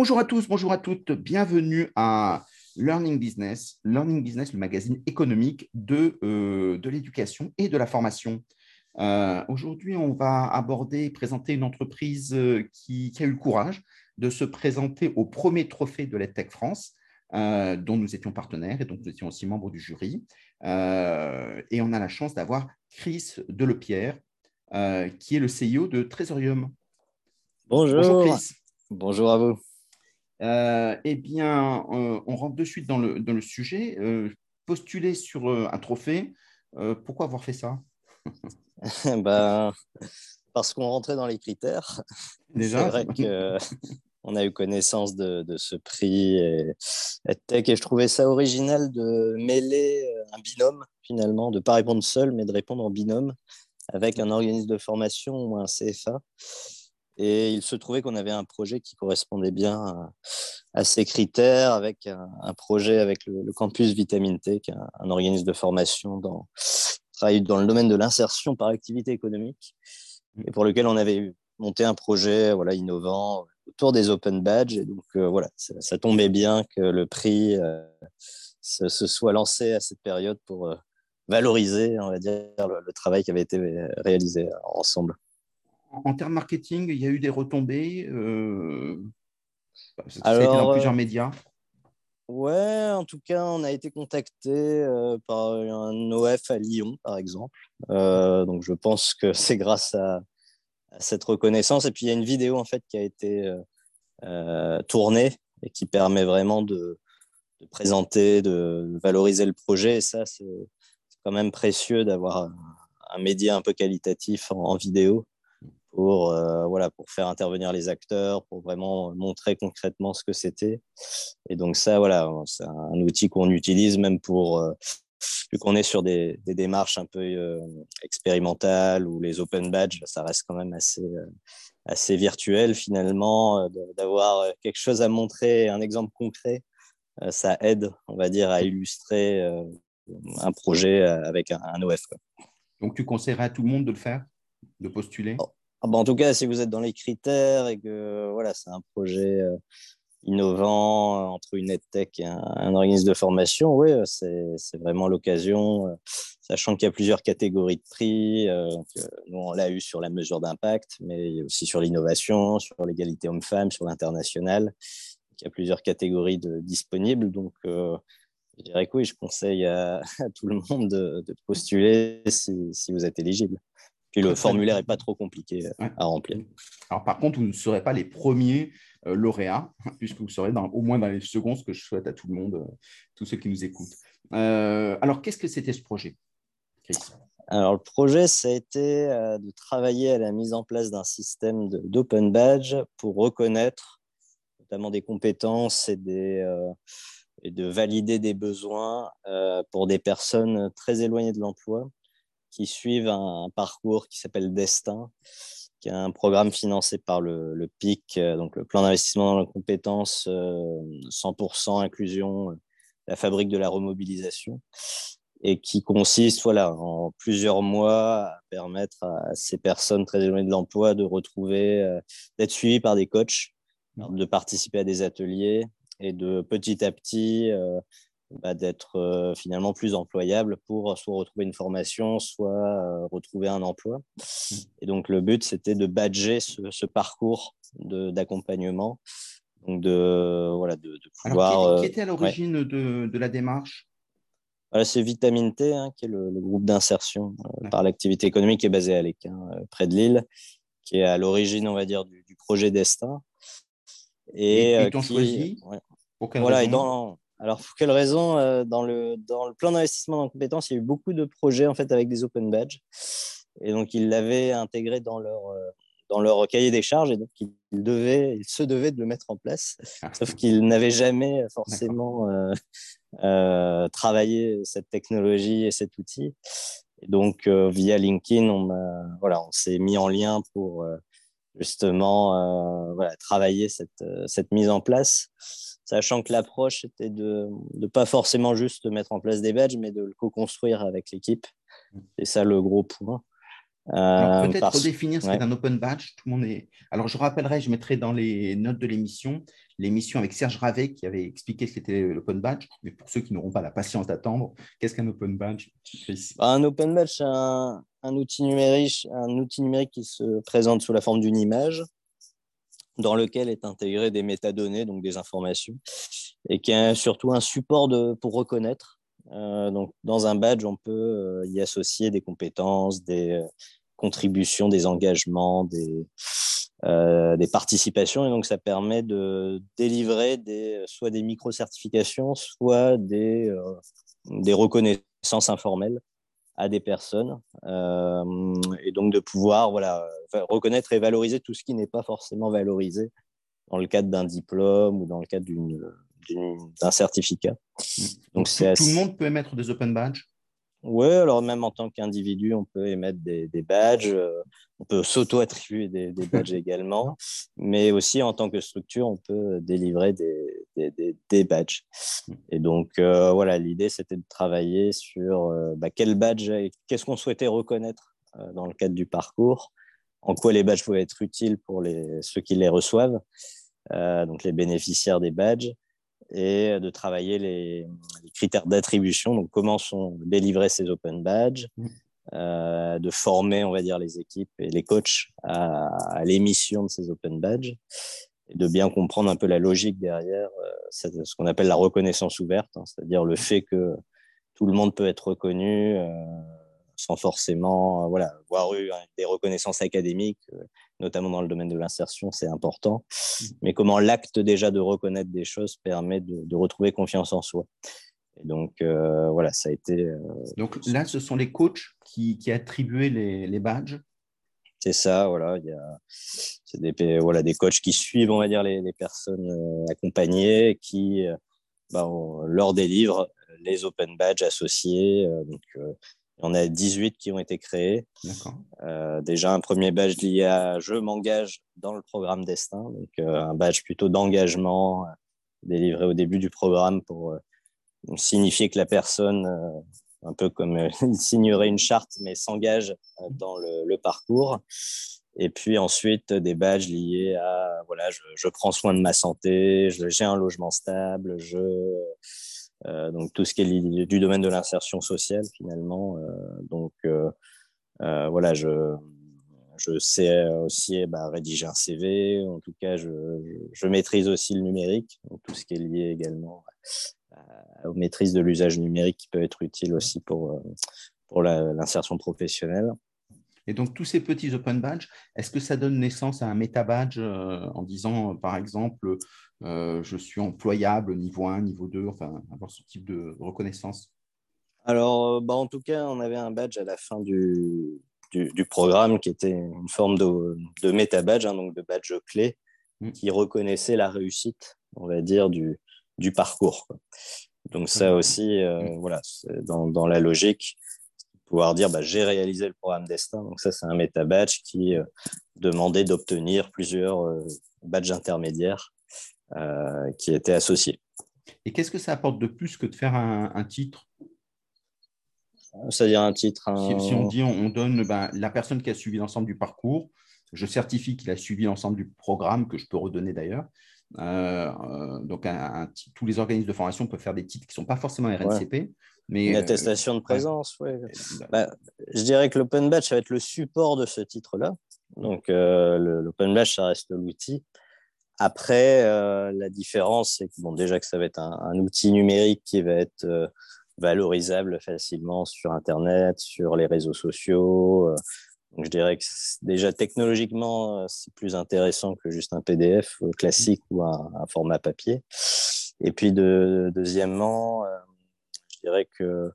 Bonjour à tous, bonjour à toutes, bienvenue à Learning Business, le magazine économique de l'éducation et de la formation. Aujourd'hui, on va aborder et présenter une entreprise qui a eu le courage de se présenter au premier trophée de l'EdTech France, dont nous étions partenaires et donc nous étions aussi membres du jury. Et on a la chance d'avoir Chris Delepierre, qui est le CEO de Trésorium. Bonjour. Bonjour Chris. Bonjour à vous. Eh bien, on rentre de suite dans le sujet. Postuler sur un trophée, pourquoi avoir fait ça? Parce qu'on rentrait dans les critères. Déjà, c'est vrai qu'on a eu connaissance de ce prix EdTech et je trouvais ça original de mêler un binôme, finalement, de ne pas répondre seul, mais de répondre en binôme avec un organisme de formation ou un CFA. Et il se trouvait qu'on avait un projet qui correspondait bien à ces critères, avec un projet avec le campus Vitamine T, qui est un organisme de formation travaille dans le domaine de l'insertion par l'activité économique, et pour lequel on avait monté un projet innovant autour des Open Badges. Et donc, ça tombait bien que le prix se soit lancé à cette période pour valoriser, on va dire, le travail qui avait été réalisé ensemble. En termes marketing, il y a eu des retombées. Ça a été dans plusieurs médias. Ouais, en tout cas, on a été contacté par un OF à Lyon, par exemple. Donc, je pense que c'est grâce à cette reconnaissance. Et puis, il y a une vidéo en fait qui a été tournée et qui permet vraiment de présenter, de valoriser le projet. Et ça, c'est quand même précieux d'avoir un média un peu qualitatif en vidéo. Pour faire intervenir les acteurs, pour vraiment montrer concrètement ce que c'était. Et donc ça, c'est un outil qu'on utilise même pour, vu qu'on est sur des démarches un peu expérimentales ou les open badges, ça reste quand même assez virtuel finalement, d'avoir quelque chose à montrer, un exemple concret, ça aide, on va dire, à illustrer un projet avec un OF. Donc tu conseillerais à tout le monde de le faire, de postuler? En tout cas, si vous êtes dans les critères et que c'est un projet innovant entre une EdTech et un organisme de formation, oui, c'est vraiment l'occasion, sachant qu'il y a plusieurs catégories de prix. Que nous, on l'a eu sur la mesure d'impact, mais aussi sur l'innovation, sur l'égalité homme-femme, sur l'international. Il y a plusieurs catégories disponibles. Donc, je dirais que oui, je conseille à tout le monde de postuler si vous êtes éligible. Puis le formulaire n'est pas trop compliqué à remplir. Alors, par contre, vous ne serez pas les premiers lauréats, puisque vous serez au moins dans les secondes, ce que je souhaite à tout le monde, tous ceux qui nous écoutent. Alors, qu'est-ce que c'était ce projet, Chris? Alors, le projet, ça a été de travailler à la mise en place d'un système d'open badge pour reconnaître notamment des compétences et de valider des besoins pour des personnes très éloignées de l'emploi, qui suivent un parcours qui s'appelle Destin, qui est un programme financé par le PIC, donc le plan d'investissement dans la compétence 100% inclusion, la fabrique de la remobilisation, et qui consiste en plusieurs mois à permettre à ces personnes très éloignées de l'emploi de retrouver, d'être suivies par des coachs, de participer à des ateliers et de petit à petit d'être finalement plus employable pour soit retrouver une formation, soit retrouver un emploi. Et donc, le but, c'était de badger ce parcours d'accompagnement. Donc, de pouvoir… Alors, qui était à l'origine de la démarche? C'est Vitamine T, qui est le groupe d'insertion par l'activité économique qui est basé à Lille, près de Lille, qui est à l'origine, on va dire, du projet Destin. Et ils t'ont choisi pour quelle raison? Alors, pour quelle raison? Dans le plan d'investissement dans la compétence, il y a eu beaucoup de projets en fait, avec des open badges. Et donc, ils l'avaient intégré dans leur cahier des charges. Et donc, ils se devaient de le mettre en place. Sauf qu'ils n'avaient jamais forcément travaillé cette technologie et cet outil. Et donc, via LinkedIn, on s'est mis en lien pour justement travailler cette mise en place. Sachant que l'approche était de pas forcément juste mettre en place des badges, mais de le co-construire avec l'équipe. C'est ça le gros point. Peut-être redéfinir ce qu'est un open badge. Tout le monde est... Alors, je rappellerai, je mettrai dans les notes de l'émission avec Serge Ravet qui avait expliqué ce qu'était l'open badge. Mais pour ceux qui n'auront pas la patience d'attendre, qu'est-ce qu'un open badge? Un open badge, c'est un outil numérique qui se présente sous la forme d'une image dans lequel est intégré des métadonnées, donc des informations, et qui est surtout un support pour reconnaître. Donc, dans un badge, on peut y associer des compétences, des contributions, des engagements, des participations. Et donc, ça permet de délivrer soit des micro-certifications, soit des reconnaissances informelles à des personnes. Et donc, de pouvoir reconnaître et valoriser tout ce qui n'est pas forcément valorisé dans le cadre d'un diplôme ou dans le cadre d'un certificat. Donc, tout le monde peut émettre des open badges? Oui, alors même en tant qu'individu, on peut émettre des badges, on peut s'auto-attribuer des badges également, mais aussi en tant que structure, on peut délivrer des badges. Et donc, l'idée, c'était de travailler sur quel badge, qu'est-ce qu'on souhaitait reconnaître dans le cadre du parcours, en quoi les badges pouvaient être utiles pour ceux qui les reçoivent, donc les bénéficiaires des badges, et de travailler les critères d'attribution, donc comment sont délivrés ces open badges, de former, on va dire, les équipes et les coachs à l'émission de ces open badges, et de bien comprendre un peu la logique derrière ce qu'on appelle la reconnaissance ouverte, c'est-à-dire le fait que tout le monde peut être reconnu sans forcément avoir eu des reconnaissances académiques, notamment dans le domaine de l'insertion, c'est important. Mais comment l'acte déjà de reconnaître des choses permet de retrouver confiance en soi. Et donc, ça a été… Donc là, ce sont les coachs qui attribuaient les badges. C'est ça, c'est des coachs qui suivent, on va dire, les personnes accompagnées, qui leur délivrent les open badges associés. On a 18 qui ont été créés. D'accord. Déjà, un premier badge lié à « Je m'engage dans le programme Destin », donc un badge plutôt d'engagement délivré au début du programme pour signifier que la personne, un peu comme il signerait une charte, mais s'engage dans le parcours. Et puis ensuite, des badges liés à « je prends soin de ma santé »,« j'ai un logement stable », »,« je… » donc tout ce qui est du domaine de l'insertion sociale finalement, je sais aussi rédiger un CV, en tout cas je maîtrise aussi le numérique, donc tout ce qui est lié également aux maîtrises de l'usage numérique qui peut être utile aussi pour l'insertion professionnelle. Et donc tous ces petits open badges, est-ce que ça donne naissance à un méta badge en disant par exemple je suis employable niveau 1, niveau 2, enfin avoir ce type de reconnaissance? Alors en tout cas on avait un badge à la fin du programme qui était une forme de méta badge, donc de badge clé qui reconnaissait la réussite, on va dire, du parcours, quoi. Donc ça aussi c'est dans la logique. Pouvoir dire j'ai réalisé le programme Destin, donc ça c'est un méta badge qui demandait d'obtenir plusieurs badges intermédiaires qui étaient associés. Et qu'est-ce que ça apporte de plus que de faire un titre? C'est-à-dire un titre Si on dit on donne la personne qui a suivi l'ensemble du parcours, je certifie qu'il a suivi l'ensemble du programme, que je peux redonner d'ailleurs. Donc tous les organismes de formation peuvent faire des titres qui ne sont pas forcément RNCP, mais une attestation de présence. Je dirais que l'open badge ça va être le support de ce titre-là. Donc l'open badge ça reste l'outil. Après la différence c'est que déjà que ça va être un outil numérique qui va être valorisable facilement sur Internet, sur les réseaux sociaux. Donc, je dirais que déjà technologiquement, c'est plus intéressant que juste un PDF classique ou un format papier. Et puis, deuxièmement, je dirais que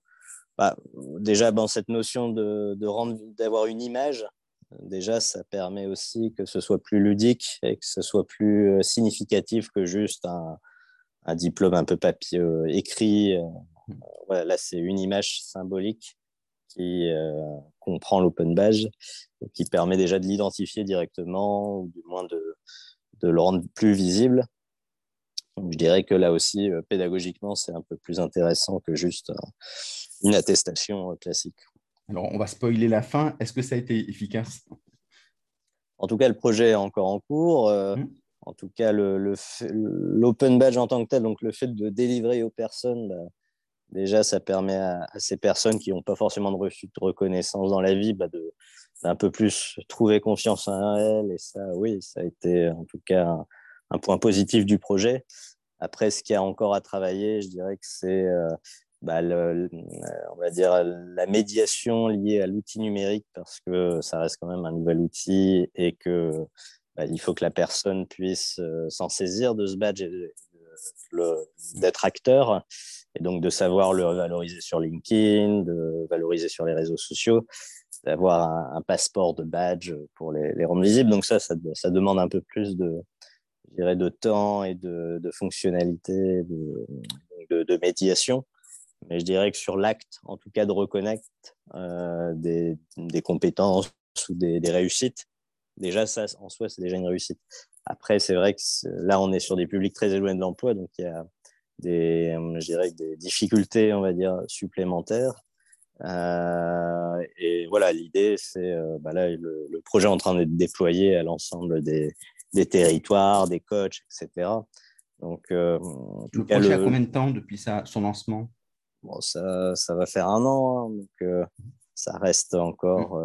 cette notion d'avoir une image, déjà, ça permet aussi que ce soit plus ludique et que ce soit plus significatif que juste un diplôme un peu papier écrit. Là, c'est une image symbolique qui comprend l'open badge, qui permet déjà de l'identifier directement ou du moins de le rendre plus visible. Donc, je dirais que là aussi, pédagogiquement, c'est un peu plus intéressant que juste une attestation classique. Alors, on va spoiler la fin. Est-ce que ça a été efficace? En tout cas, le projet est encore en cours. En tout cas, l'Open Badge en tant que tel, donc le fait de délivrer aux personnes, bah, déjà, ça permet à ces personnes qui n'ont pas forcément de refus de reconnaissance dans la vie de un peu plus trouver confiance en elles. Et ça, oui, ça a été en tout cas un point positif du projet. Après, ce qu'il y a encore à travailler, je dirais que c'est on va dire la médiation liée à l'outil numérique, parce que ça reste quand même un nouvel outil et que il faut que la personne puisse s'en saisir de ce badge, d'être acteur et donc de savoir le valoriser sur LinkedIn, de valoriser sur les réseaux sociaux, d'avoir un passeport de badge pour les rendre visibles. Donc ça demande un peu plus de temps et de fonctionnalité, de médiation. Mais je dirais que sur l'acte, en tout cas de reconnaître des compétences ou des réussites, déjà ça en soi, c'est déjà une réussite. Après, c'est vrai que là, on est sur des publics très éloignés de l'emploi, donc il y a des difficultés, on va dire, supplémentaires. Et voilà, l'idée, c'est là, le projet est en train d'être déployé à l'ensemble des territoires, des coachs, etc. Donc, le projet a combien de temps depuis son lancement? Bon, ça va faire un an, hein, donc ça reste encore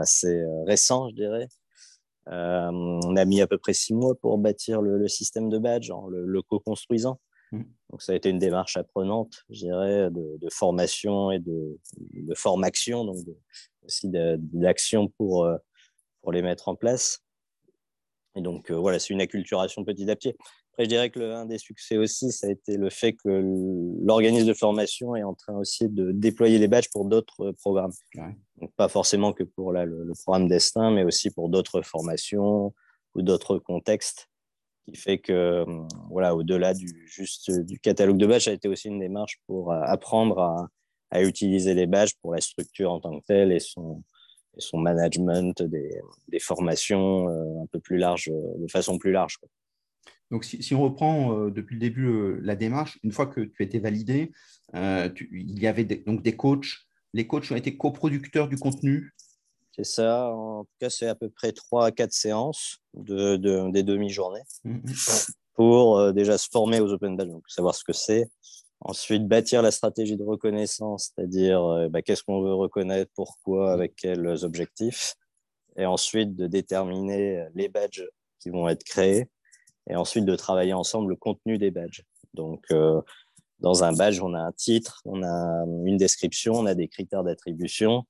assez récent, je dirais. On a mis à peu près 6 mois pour bâtir le système de badge, en le co-construisant. Donc, ça a été une démarche apprenante, je dirais, de formation et de formaction, donc aussi d'action pour les mettre en place. Et donc, voilà, c'est une acculturation petit à petit. Après, je dirais que l'un des succès aussi, ça a été le fait que l'organisme de formation est en train aussi de déployer les badges pour d'autres programmes. Ouais. Donc, pas forcément que pour le programme Destin, mais aussi pour d'autres formations ou d'autres contextes, qui fait que, voilà, au-delà du catalogue de badges, ça a été aussi une démarche pour apprendre à utiliser les badges pour la structure en tant que telle et son management des formations un peu plus large, de façon plus large, quoi. Donc, si on reprend depuis le début la démarche, une fois que tu as été validé, il y avait des coachs. Les coachs ont été coproducteurs du contenu. C'est ça. En tout cas, c'est à peu près 3 à 4 séances des demi-journées pour déjà se former aux Open Badge, donc savoir ce que c'est. Ensuite, bâtir la stratégie de reconnaissance, c'est-à-dire qu'est-ce qu'on veut reconnaître, pourquoi, avec quels objectifs. Et ensuite, de déterminer les badges qui vont être créés. Et ensuite, de travailler ensemble le contenu des badges. Donc, dans un badge, on a un titre, on a une description, on a des critères d'attribution,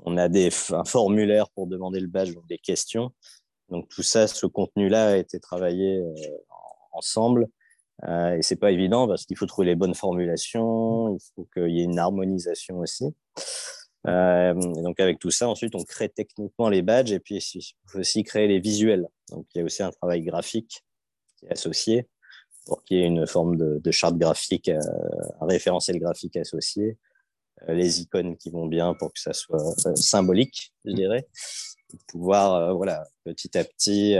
on a un formulaire pour demander le badge, donc des questions. Donc, tout ça, ce contenu-là a été travaillé ensemble. Et ce n'est pas évident parce qu'il faut trouver les bonnes formulations, il faut qu'il y ait une harmonisation aussi. Et donc, avec tout ça, ensuite, on crée techniquement les badges et puis il faut aussi créer les visuels. Donc, il y a aussi un travail graphique qui est associé pour qu'il y ait une forme de charte graphique, un référentiel graphique associé, les icônes qui vont bien pour que ça soit symbolique, je dirais. Pouvoir, petit à petit,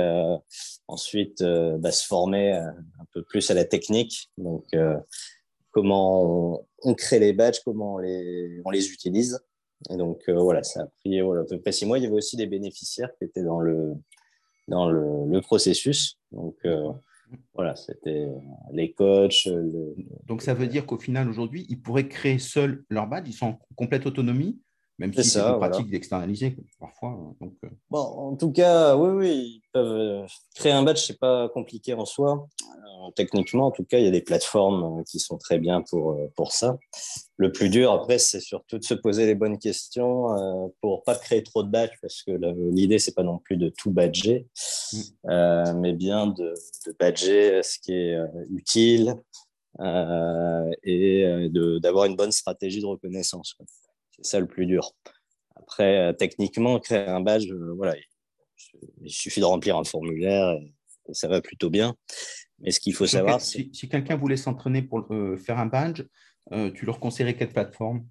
ensuite, se former un peu plus à la technique. Donc, comment on crée les badges, comment on les utilise. Et donc, ça a pris à peu près 6 mois. Il y avait aussi des bénéficiaires qui étaient dans le processus. Donc, c'était les coachs. Donc, ça veut dire qu'au final, aujourd'hui, ils pourraient créer seuls leur badge. Ils sont en complète autonomie, même si c'est une pratique d'externaliser parfois. Donc... Bon, en tout cas, oui, ils peuvent créer un badge. Ce n'est pas compliqué en soi. Techniquement, en tout cas, il y a des plateformes qui sont très bien pour ça. Le plus dur, après, c'est surtout de se poser les bonnes questions pour ne pas créer trop de badges, parce que l'idée, ce n'est pas non plus de tout badger, mais bien de badger ce qui est utile et d'avoir une bonne stratégie de reconnaissance, quoi. C'est ça le plus dur. Après, techniquement, créer un badge, il suffit de remplir un formulaire et ça va plutôt bien. Mais ce qu'il faut savoir… Si quelqu'un voulait s'entraîner pour faire un badge, tu leur conseillerais quelle plateforme ?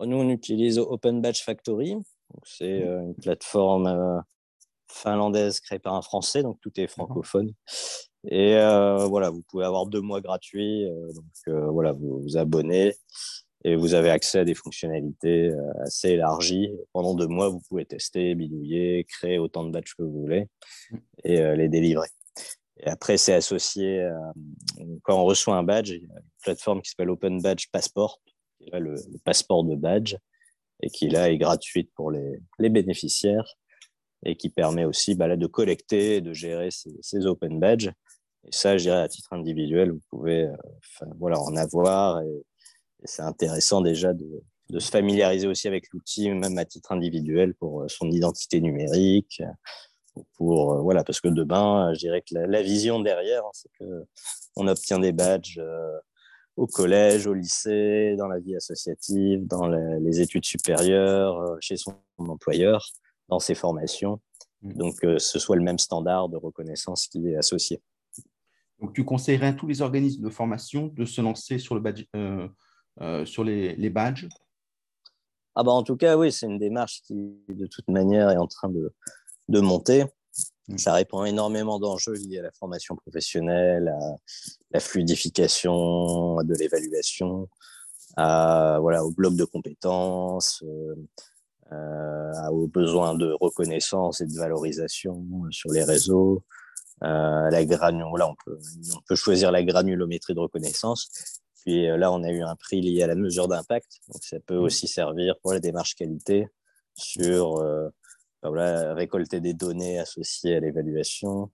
Nous, on utilise Open Badge Factory. Donc, c'est une plateforme finlandaise créée par un Français, donc tout est francophone. Et vous pouvez avoir 2 mois gratuits. Donc, vous abonnez. et vous avez accès à des fonctionnalités assez élargies. Pendant 2 mois, vous pouvez tester, bidouiller, créer autant de badges que vous voulez et les délivrer. Et après, c'est associé à... Quand on reçoit un badge, il y a une plateforme qui s'appelle Open Badge Passport, qui est le passeport de badge, et qui là est gratuite pour les bénéficiaires, et qui permet aussi là, de collecter et de gérer ces Open Badges. Et ça, je dirais, à titre individuel, vous pouvez en avoir. Et c'est intéressant déjà de se familiariser aussi avec l'outil, même à titre individuel, pour son identité numérique, parce que demain, je dirais que la vision derrière, c'est qu'on obtient des badges au collège, au lycée, dans la vie associative, dans les études supérieures, chez son employeur, dans ses formations. Donc, ce soit le même standard de reconnaissance qui est associé. Donc, tu conseillerais à tous les organismes de formation de se lancer sur, les badges ? Ah bah en tout cas, oui, c'est une démarche qui, de toute manière, est en train de monter. Ça répond à énormément d'enjeux liés à la formation professionnelle, à la fluidification, de l'évaluation, au bloc de compétences, aux besoins de reconnaissance et de valorisation sur les réseaux. On peut choisir la granulométrie de reconnaissance. Puis là, on a eu un prix lié à la mesure d'impact. Donc, ça peut aussi servir pour la démarche qualité sur... récolter des données associées à l'évaluation,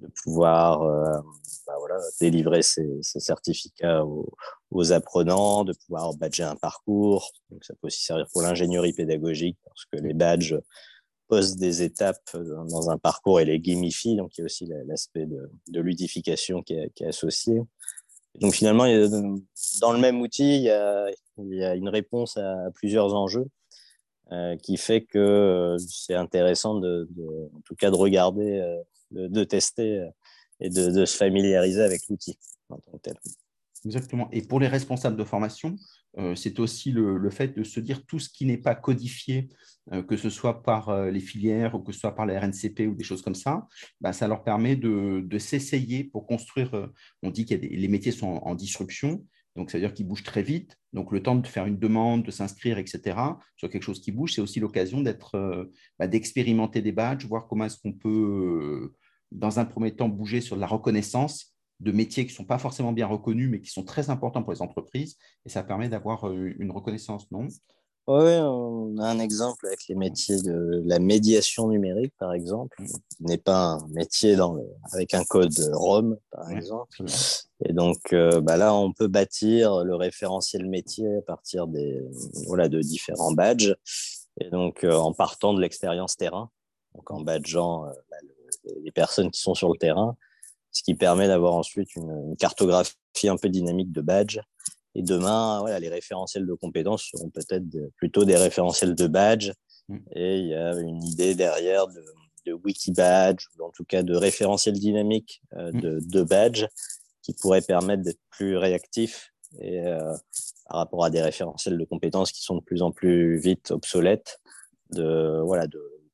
de pouvoir délivrer ces certificats aux apprenants, de pouvoir badger un parcours. Donc, ça peut aussi servir pour l'ingénierie pédagogique, parce que les badges posent des étapes dans un parcours et les gamifient. Donc, il y a aussi l'aspect de ludification qui est associé. Donc, finalement, dans le même outil, il y a une réponse à plusieurs enjeux. Qui fait que c'est intéressant de regarder, de tester et de se familiariser avec l'outil en tant que tel. Exactement. Et pour les responsables de formation, c'est aussi le fait de se dire tout ce qui n'est pas codifié, que ce soit par les filières ou que ce soit par la RNCP ou des choses comme ça, ça leur permet de s'essayer pour construire. On dit que les métiers sont en disruption. Donc, ça veut dire qu'ils bougent très vite. Donc, le temps de faire une demande, de s'inscrire, etc., sur quelque chose qui bouge, c'est aussi l'occasion d'expérimenter des badges, voir comment est-ce qu'on peut, dans un premier temps, bouger sur la reconnaissance de métiers qui ne sont pas forcément bien reconnus, mais qui sont très importants pour les entreprises. Et ça permet d'avoir une reconnaissance, non ? Oui, on a un exemple avec les métiers de la médiation numérique, par exemple, qui n'est pas un métier avec un code ROM, par exemple. Et donc, là, on peut bâtir le référentiel métier à partir de différents badges. Et donc, en partant de l'expérience terrain, donc en badgeant les personnes qui sont sur le terrain, ce qui permet d'avoir ensuite une cartographie un peu dynamique de badges. Et demain, les référentiels de compétences seront peut-être plutôt des référentiels de badges. Et il y a une idée derrière de wiki badge, ou en tout cas de référentiel dynamique de badges, qui pourrait permettre d'être plus réactif et, par rapport à des référentiels de compétences qui sont de plus en plus vite obsolètes, de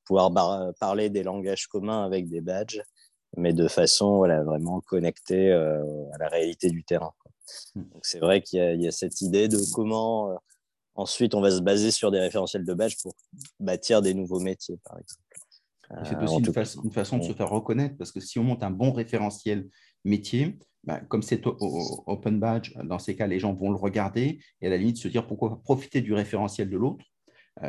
pouvoir parler des langages communs avec des badges, mais de façon vraiment connectée à la réalité du terrain. Donc, c'est vrai qu'il y a cette idée de comment ensuite on va se baser sur des référentiels de badge pour bâtir des nouveaux métiers, par exemple. C'est aussi une façon de se faire reconnaître, parce que si on monte un bon référentiel métier, comme c'est open badge, dans ces cas, les gens vont le regarder et à la limite se dire pourquoi profiter du référentiel de l'autre,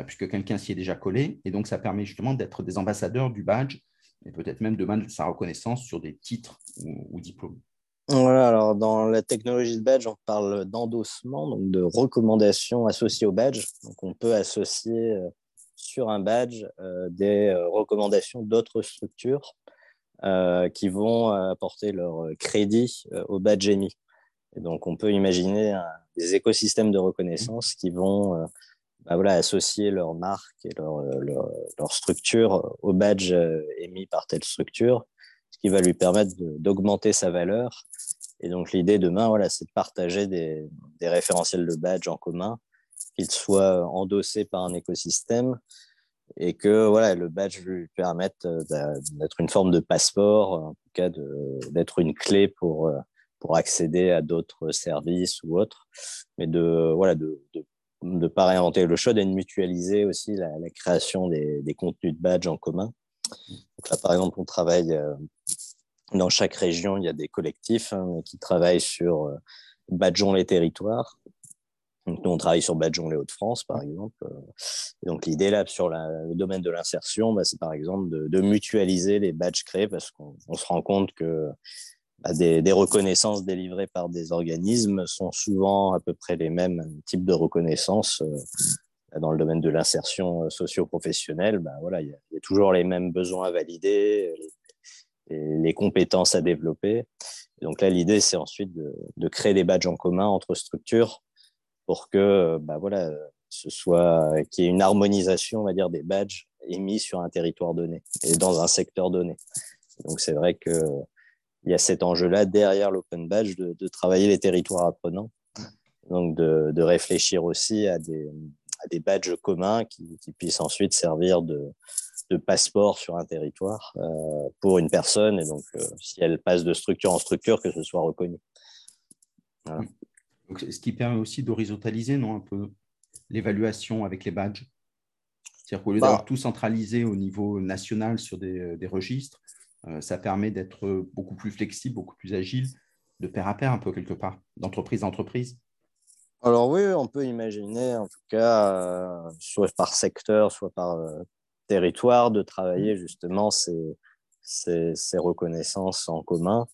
puisque quelqu'un s'y est déjà collé. Et donc, ça permet justement d'être des ambassadeurs du badge et peut-être même demain de sa reconnaissance sur des titres ou diplômes. Voilà, alors dans la technologie de badge, on parle d'endossement, donc de recommandations associées au badge. Donc, on peut associer sur un badge des recommandations d'autres structures qui vont apporter leur crédit au badge émis. Et donc, on peut imaginer des écosystèmes de reconnaissance qui vont associer leur marque et leur structure au badge émis par telle structure, ce qui va lui permettre d'augmenter sa valeur. Et donc, l'idée demain, c'est de partager des référentiels de badge en commun, qu'ils soient endossés par un écosystème et que le badge lui permette d'être une forme de passeport, en tout cas d'être une clé pour pour accéder à d'autres services ou autres, mais de ne pas réinventer le chaud et de mutualiser aussi la création des contenus de badge en commun. Donc là, par exemple, on travaille dans chaque région, il y a des collectifs qui travaillent sur Badgeons les territoires. Donc, nous, on travaille sur Badgeons les Hauts-de-France, par exemple. Et donc, l'idée là, sur le domaine de l'insertion, c'est par exemple de mutualiser les badges créés, parce qu'on se rend compte que des reconnaissances délivrées par des organismes sont souvent à peu près les mêmes types de reconnaissances. Dans le domaine de l'insertion socio-professionnelle, il y a toujours les mêmes besoins à valider, les compétences à développer. Et donc là, l'idée, c'est ensuite de créer des badges en commun entre structures pour que qu'il y ait une harmonisation, on va dire, des badges émis sur un territoire donné et dans un secteur donné. Donc, c'est vrai qu'il y a cet enjeu-là derrière l'open badge de travailler les territoires apprenants, donc de réfléchir aussi à des badges communs qui puissent ensuite servir de passeport sur un territoire pour une personne, et donc si elle passe de structure en structure, que ce soit reconnu. Voilà. Donc, ce qui permet aussi d'horizontaliser un peu l'évaluation avec les badges. C'est-à-dire qu'au lieu d'avoir tout centralisé au niveau national sur des registres, ça permet d'être beaucoup plus flexible, beaucoup plus agile, de pair à pair un peu quelque part, d'entreprise à entreprise. Alors oui, on peut imaginer en tout cas, soit par secteur, soit par territoire, de travailler justement ces reconnaissances en commun.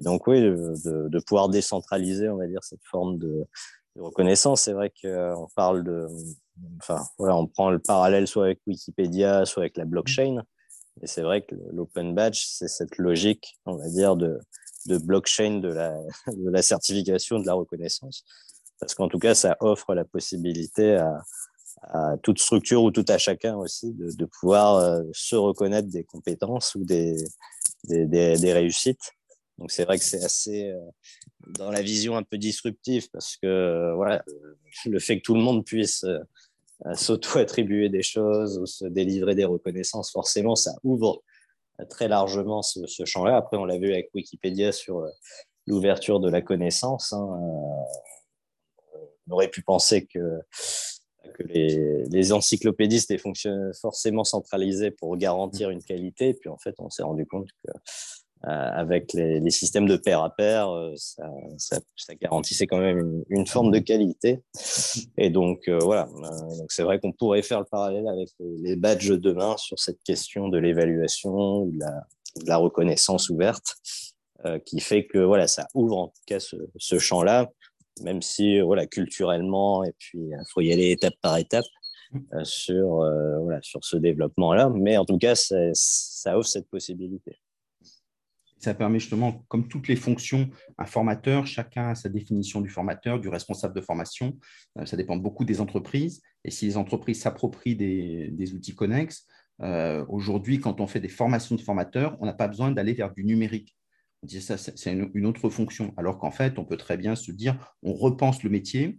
Et donc oui, de pouvoir décentraliser, on va dire, cette forme de reconnaissance. C'est vrai qu'on parle on prend le parallèle soit avec Wikipédia, soit avec la blockchain. Et c'est vrai que l'open badge, c'est cette logique, on va dire, de blockchain de la certification, de la reconnaissance. Parce qu'en tout cas, ça offre la possibilité à toute structure ou tout à chacun aussi de pouvoir se reconnaître des compétences ou des réussites. Donc, c'est vrai que c'est assez dans la vision un peu disruptive, parce que le fait que tout le monde puisse s'auto-attribuer des choses ou se délivrer des reconnaissances, forcément, ça ouvre très largement ce champ-là. Après, on l'a vu avec Wikipédia sur l'ouverture de la connaissance, On aurait pu penser que les encyclopédistes étaient forcément centralisés pour garantir une qualité. Et puis, en fait, on s'est rendu compte qu'avec les systèmes de pair à pair, ça garantissait quand même une forme de qualité. Et donc, donc, c'est vrai qu'on pourrait faire le parallèle avec les badges demain sur cette question de l'évaluation ou de la reconnaissance ouverte, qui fait que ça ouvre en tout cas ce champ-là. Même si culturellement, et puis il faut y aller étape par étape sur ce développement-là, mais en tout cas, ça offre cette possibilité. Ça permet justement, comme toutes les fonctions, un formateur, chacun a sa définition du formateur, du responsable de formation, ça dépend beaucoup des entreprises, et si les entreprises s'approprient des outils connexes, aujourd'hui, quand on fait des formations de formateurs, on n'a pas besoin d'aller vers du numérique. On disait ça, c'est une autre fonction, alors qu'en fait, on peut très bien se dire, on repense le métier,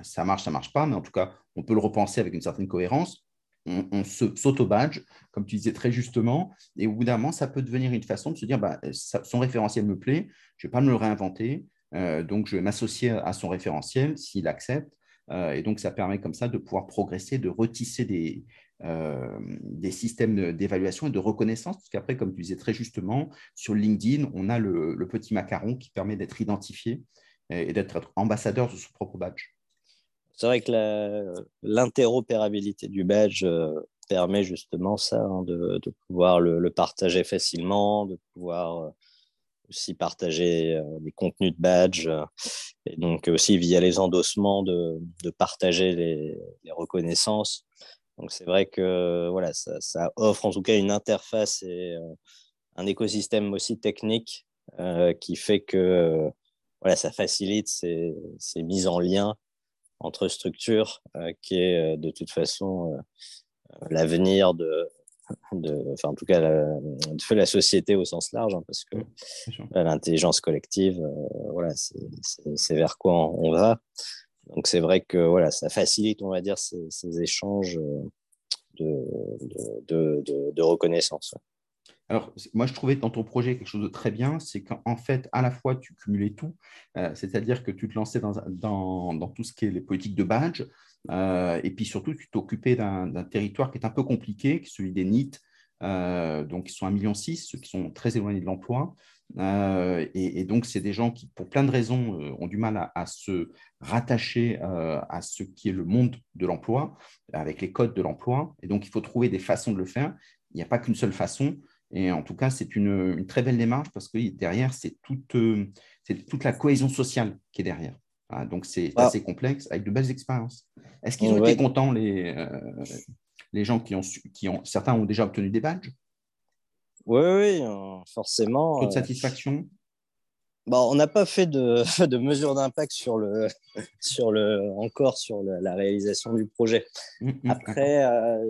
ça marche pas, mais en tout cas, on peut le repenser avec une certaine cohérence, on s'auto-badge, comme tu disais très justement, et au bout d'un moment, ça peut devenir une façon de se dire, son référentiel me plaît, je ne vais pas me le réinventer, donc je vais m'associer à son référentiel s'il accepte, et donc ça permet comme ça de pouvoir progresser, de retisser des systèmes d'évaluation et de reconnaissance, parce qu'après, comme tu disais très justement, sur LinkedIn, on a le petit macaron qui permet d'être identifié et d'être ambassadeur de son propre badge. C'est vrai que l'interopérabilité du badge permet justement ça, de pouvoir le partager facilement, de pouvoir aussi partager les contenus de badge, et donc aussi via les endossements de partager les reconnaissances. Donc, c'est vrai que ça offre en tout cas une interface et un écosystème aussi technique qui fait que ça facilite ces mises en lien entre structures qui est de toute façon l'avenir en tout cas de la société au sens large, parce que l'intelligence collective, c'est vers quoi on va. Donc, c'est vrai que ça facilite, on va dire, ces échanges de reconnaissance. Alors, moi, je trouvais dans ton projet quelque chose de très bien, c'est qu'en fait, à la fois, tu cumulais tout, c'est-à-dire que tu te lançais dans tout ce qui est les politiques de badge, et puis surtout, tu t'occupais d'un territoire qui est un peu compliqué, qui est celui des NEET, donc ils sont 1,6 million, ceux qui sont très éloignés de l'emploi. Et donc, c'est des gens qui, pour plein de raisons, ont du mal à se rattacher à ce qui est le monde de l'emploi, avec les codes de l'emploi. Et donc, il faut trouver des façons de le faire. Il n'y a pas qu'une seule façon. Et en tout cas, c'est une très belle démarche parce que derrière, c'est toute la cohésion sociale qui est derrière. Ah, donc, c'est assez complexe, avec de belles expériences. Est-ce qu'ils ont été contents, les gens qui ont… Certains ont déjà obtenu des badges? Oui, forcément. Toute satisfaction. Bon, on n'a pas fait de mesure d'impact sur la réalisation du projet. Après,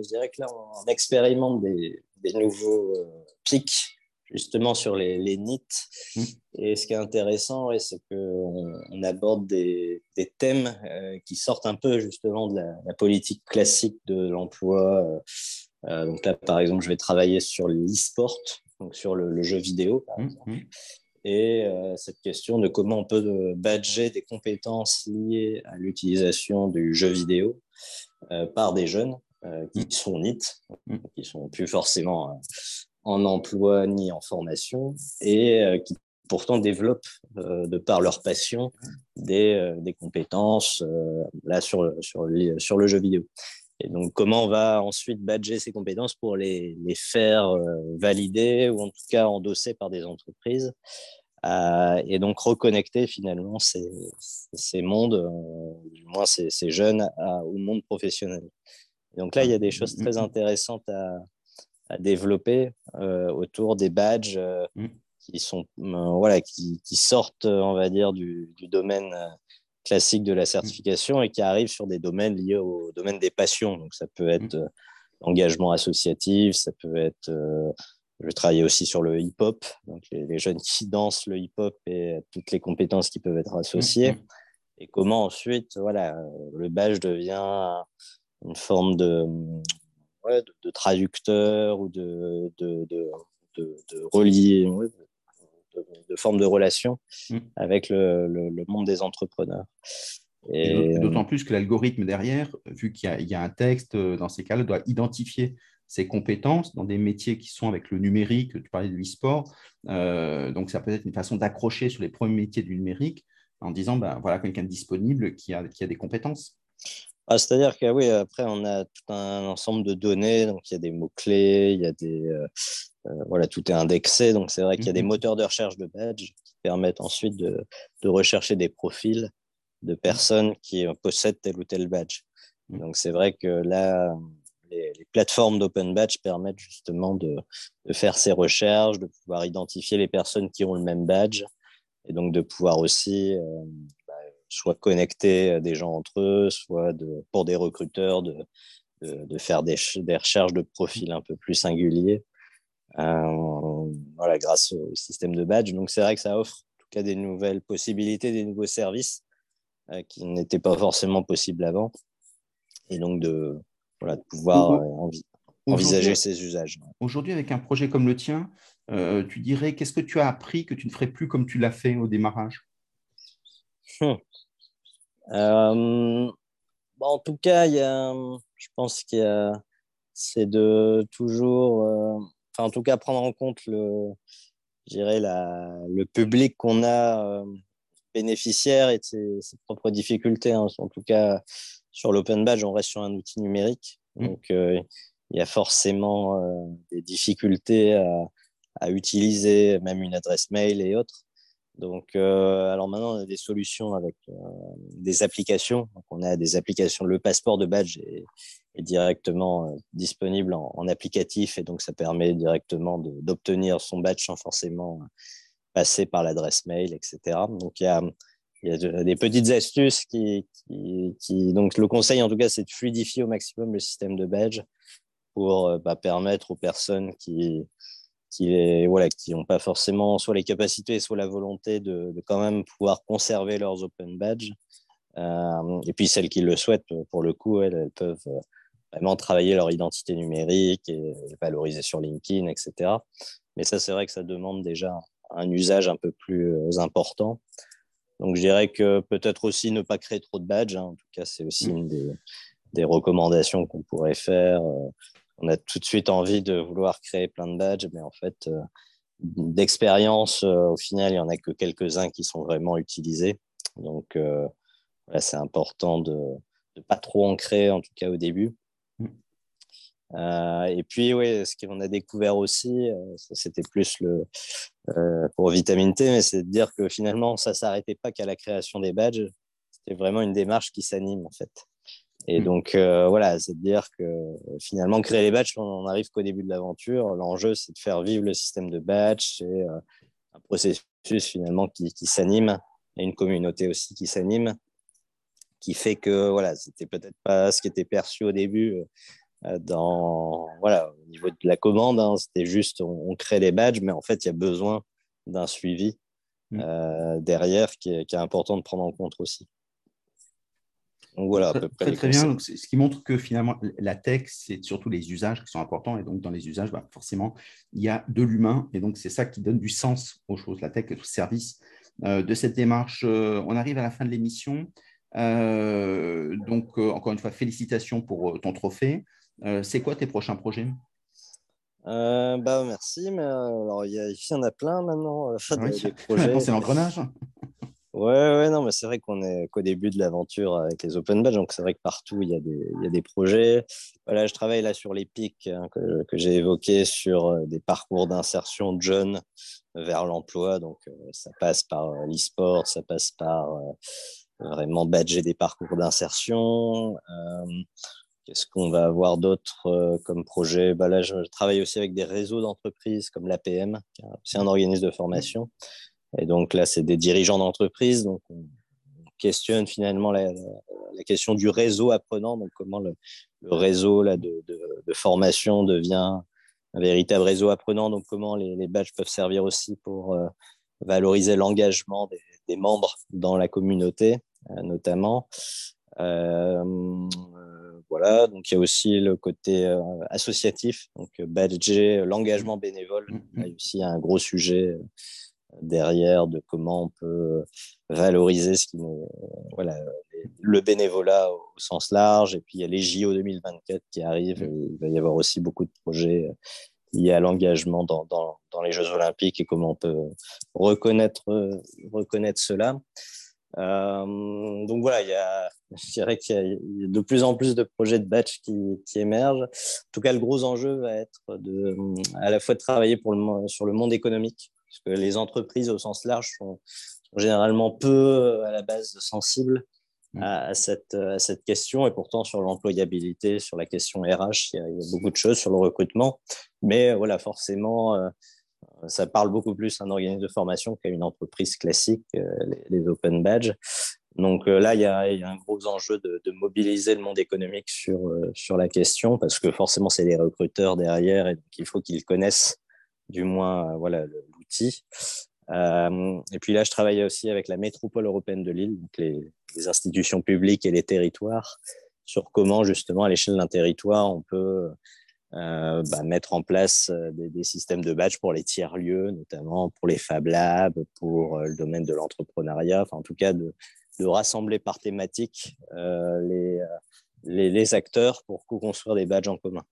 je dirais que là, on expérimente des nouveaux pics, justement sur les NEET. Et ce qui est intéressant, c'est qu'on aborde des thèmes qui sortent un peu justement de la politique classique de l'emploi. Donc là, par exemple, je vais travailler sur l'e-sport, donc sur le jeu vidéo, par exemple. Et cette question de comment on peut badger des compétences liées à l'utilisation du jeu vidéo par des jeunes qui sont NEET, qui ne sont plus forcément en emploi ni en formation, et qui pourtant développent, de par leur passion, des compétences là, sur le jeu vidéo. Et donc, comment on va ensuite badger ces compétences pour les faire valider ou en tout cas endosser par des entreprises et donc reconnecter finalement ces mondes, du moins ces jeunes, au monde professionnel. Et donc là, il y a des choses très intéressantes à développer autour des badges qui sortent, on va dire, du domaine classique de la certification et qui arrive sur des domaines liés au domaine des passions. Donc, ça peut être l'engagement associatif, ça peut être… je vais travailler aussi sur le hip-hop, donc les jeunes qui dansent le hip-hop et toutes les compétences qui peuvent être associées. Et comment ensuite, le badge devient une forme de traducteur ou de relier… de forme de relation avec le monde des entrepreneurs. Et d'autant plus que l'algorithme derrière, vu qu'il y a un texte, dans ces cas-là, doit identifier ses compétences dans des métiers qui sont avec le numérique, tu parlais de l'e-sport, donc ça peut être une façon d'accrocher sur les premiers métiers du numérique en disant, quelqu'un de disponible qui a des compétences. Ah, c'est-à-dire que oui, après, on a tout un ensemble de données, donc il y a des mots-clés, il y a des… tout est indexé, donc c'est vrai qu'il y a des moteurs de recherche de badge qui permettent ensuite de rechercher des profils de personnes qui possèdent tel ou tel badge. Donc c'est vrai que là, les plateformes d'Open Badge permettent justement de faire ces recherches, de pouvoir identifier les personnes qui ont le même badge et donc de pouvoir aussi… soit connecter des gens entre eux, soit pour des recruteurs de faire des recherches de profils un peu plus singuliers grâce au système de badge. Donc, c'est vrai que ça offre en tout cas des nouvelles possibilités, des nouveaux services qui n'étaient pas forcément possibles avant. Et donc, de pouvoir envisager ces usages. Aujourd'hui, avec un projet comme le tien, tu dirais, qu'est-ce que tu as appris que tu ne ferais plus comme tu l'as fait au démarrage ? En tout cas, c'est de toujours, en tout cas, prendre en compte le public qu'on a bénéficiaire et de ses propres difficultés. Hein. En tout cas, sur l'Open Badge, on reste sur un outil numérique. Donc, il y a forcément des difficultés à utiliser, même une adresse mail et autres. Donc, alors maintenant, on a des solutions avec des applications. Donc, on a des applications. Le passeport de badge est directement disponible en applicatif. Et donc, ça permet directement d'obtenir son badge sans forcément passer par l'adresse mail, etc. Donc, il y a des petites astuces qui… Donc, le conseil, en tout cas, c'est de fluidifier au maximum le système de badge pour permettre aux personnes qui n'ont pas forcément soit les capacités, soit la volonté de quand même pouvoir conserver leurs open badges. Et puis, celles qui le souhaitent, pour le coup, elles peuvent vraiment travailler leur identité numérique et valoriser sur LinkedIn, etc. Mais ça, c'est vrai que ça demande déjà un usage un peu plus important. Donc, je dirais que peut-être aussi ne pas créer trop de badges. En tout cas, c'est aussi une des recommandations qu'on pourrait faire. On a tout de suite envie de vouloir créer plein de badges, mais en fait, d'expérience, au final, il n'y en a que quelques-uns qui sont vraiment utilisés. Donc, voilà, c'est important de ne pas trop en créer, en tout cas au début. Et puis, oui, ce qu'on a découvert aussi, c'était plus pour Vitamine T, mais c'est de dire que finalement, ça ne s'arrêtait pas qu'à la création des badges. C'était vraiment une démarche qui s'anime, en fait. Et donc, voilà, c'est de dire que finalement, créer les badges, on n'arrive qu'au début de l'aventure. L'enjeu, c'est de faire vivre le système de badges. C'est un processus, finalement, qui s'anime, et une communauté aussi qui s'anime, qui fait que, voilà, c'était peut-être pas ce qui était perçu au début. Voilà, au niveau de la commande, c'était juste on crée les badges, mais en fait, il y a besoin d'un suivi derrière qui est important de prendre en compte aussi. Donc voilà, à peu près. Très bien. Donc, ce qui montre que finalement, la tech, c'est surtout les usages qui sont importants. Et donc, dans les usages, forcément, il y a de l'humain. Et donc, c'est ça qui donne du sens aux choses. La tech est au service de cette démarche. On arrive à la fin de l'émission. Donc, encore une fois, félicitations pour ton trophée. C'est quoi tes prochains projets ? Merci. Mais, alors, il y en a plein maintenant. Des projets. Maintenant, c'est l'engrenage. Ouais, non, mais c'est vrai qu'on est qu'au début de l'aventure avec les Open Badge, donc c'est vrai que partout il y a des projets. Voilà, je travaille là sur les PIC que j'ai évoqués, sur des parcours d'insertion de jeunes vers l'emploi. Donc ça passe par l'e-sport, ça passe par vraiment badger des parcours d'insertion. Qu'est-ce qu'on va avoir d'autre comme projet ? Là, je travaille aussi avec des réseaux d'entreprises comme l'APM, qui est aussi un organisme de formation. Et donc là, c'est des dirigeants d'entreprise. Donc, on questionne finalement la question du réseau apprenant. Donc, comment le réseau là, de formation devient un véritable réseau apprenant. Donc, comment les badges peuvent servir aussi pour valoriser l'engagement des membres dans la communauté, notamment. Voilà. Donc, il y a aussi le côté associatif. Donc, badger l'engagement bénévole. Là aussi, il y a un gros sujet derrière de comment on peut valoriser le bénévolat au sens large. Et puis, il y a les JO 2024 qui arrivent. Il va y avoir aussi beaucoup de projets liés à l'engagement dans les Jeux Olympiques et comment on peut reconnaître cela. Donc, voilà, je dirais qu'il y a de plus en plus de projets de badge qui émergent. En tout cas, le gros enjeu va être à la fois de travailler sur le monde économique, parce que les entreprises, au sens large, sont généralement peu, à la base, sensibles à cette question. Et pourtant, sur l'employabilité, sur la question RH, il y a beaucoup de choses, sur le recrutement. Mais voilà, forcément, ça parle beaucoup plus à un organisme de formation qu'à une entreprise classique, les Open Badges. Donc là, il y a un gros enjeu de mobiliser le monde économique sur la question, parce que forcément, c'est les recruteurs derrière, et donc il faut qu'ils connaissent du moins voilà, l'outil. Et puis là, je travaille aussi avec la Métropole européenne de Lille, donc les institutions publiques et les territoires, sur comment justement à l'échelle d'un territoire, on peut mettre en place des systèmes de badge pour les tiers-lieux, notamment pour les Fab Labs, pour le domaine de l'entrepreneuriat, enfin en tout cas de rassembler par thématique les acteurs pour co-construire des badges en commun.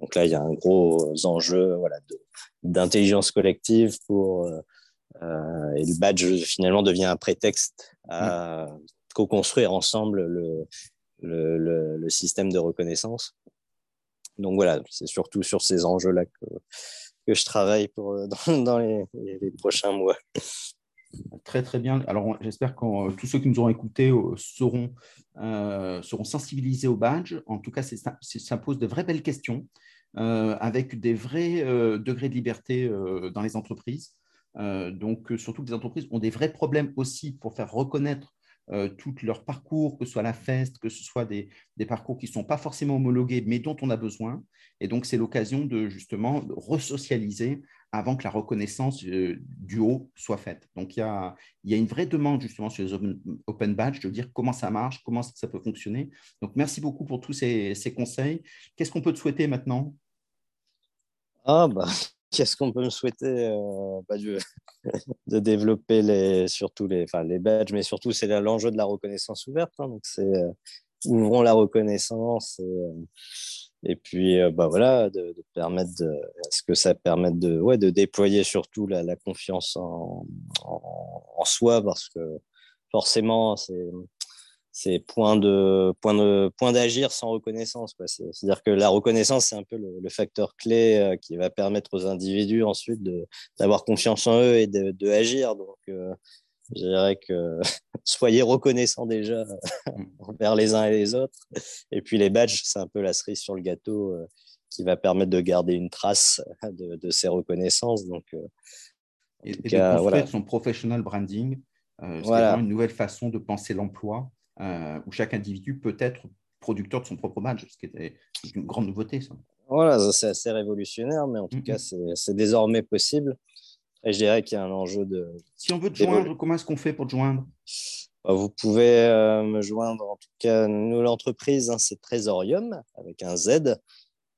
Donc là, il y a un gros enjeu d'intelligence collective et le badge finalement devient un prétexte à co-construire ensemble le système de reconnaissance. Donc voilà, c'est surtout sur ces enjeux-là que je travaille dans les prochains mois. Très, très bien. Alors, j'espère que tous ceux qui nous auront écoutés seront sensibilisés au badge. En tout cas, ça pose de vraies belles questions avec des vrais degrés de liberté dans les entreprises. Donc, surtout que les entreprises ont des vrais problèmes aussi pour faire reconnaître tout leur parcours, que ce soit la FEST, que ce soit des parcours qui ne sont pas forcément homologués, mais dont on a besoin. Et donc, c'est l'occasion de justement resocialiser avant que la reconnaissance du haut soit faite. Donc, il y a une vraie demande justement sur les Open Badge, de dire comment ça marche, comment ça peut fonctionner. Donc, merci beaucoup pour tous ces conseils. Qu'est-ce qu'on peut te souhaiter maintenant ? Qu'est-ce qu'on peut me souhaiter de développer les badges, mais surtout, c'est l'enjeu de la reconnaissance ouverte. Donc, c'est ouvrons la reconnaissance et puis permettre est-ce que ça permette de déployer surtout la confiance en soi, parce que forcément, c'est point d'agir sans reconnaissance, quoi. C'est-à-dire que la reconnaissance, c'est un peu le facteur clé qui va permettre aux individus ensuite d'avoir confiance en eux et de agir. Donc, je dirais que soyez reconnaissants déjà envers les uns et les autres. Et puis, les badges, c'est un peu la cerise sur le gâteau qui va permettre de garder une trace de ces reconnaissances. Donc, de construire son professional branding. C'est vraiment une nouvelle façon de penser l'emploi. Où chaque individu peut être producteur de son propre badge, ce qui était une grande nouveauté. Ça. Voilà, c'est assez révolutionnaire, mais en tout cas, c'est désormais possible. Et je dirais qu'il y a un enjeu de... Si on veut te joindre, comment est-ce qu'on fait pour te joindre ? Vous pouvez me joindre, en tout cas, nous, l'entreprise, c'est Trésorium, avec un Z.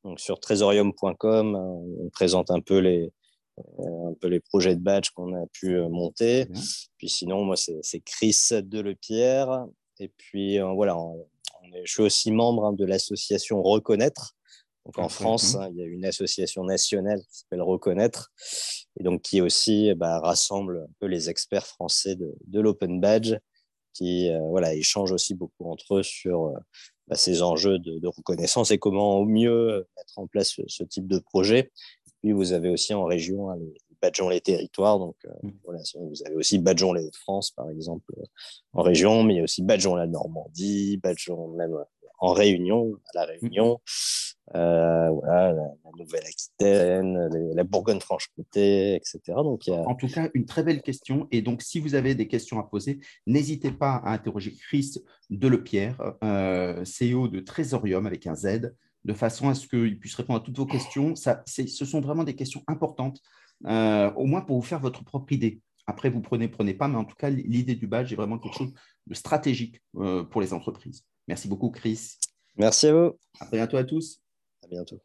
Donc, sur trésorium.com, on présente un peu les projets de badge qu'on a pu monter. Bien. Puis sinon, moi, c'est Chris Delepierre. Et puis, je suis aussi membre de l'association Reconnaître. Donc, en France, il y a une association nationale qui s'appelle Reconnaître, et donc qui aussi rassemble un peu les experts français de l'Open Badge, qui échangent aussi beaucoup entre eux sur ces enjeux de reconnaissance et comment au mieux mettre en place ce type de projet. Et puis, vous avez aussi en région les Badgeons les territoires, donc vous avez aussi Badgeons les Hauts-de-France par exemple en région, mais il y a aussi Badgeons la Normandie, Badgeons même en Réunion, à la Réunion, la Nouvelle-Aquitaine, la Bourgogne-Franche-Comté, etc. Donc, en tout cas, une très belle question. Et donc, si vous avez des questions à poser, n'hésitez pas à interroger Chris Delepierre, CEO de Trésorium avec un Z, de façon à ce qu'il puisse répondre à toutes vos questions. Ce sont vraiment des questions importantes. Au moins pour vous faire votre propre idée. Après, vous prenez pas, mais en tout cas, l'idée du badge est vraiment quelque chose de stratégique pour les entreprises. Merci beaucoup, Chris. Merci à vous. À bientôt à tous. À bientôt.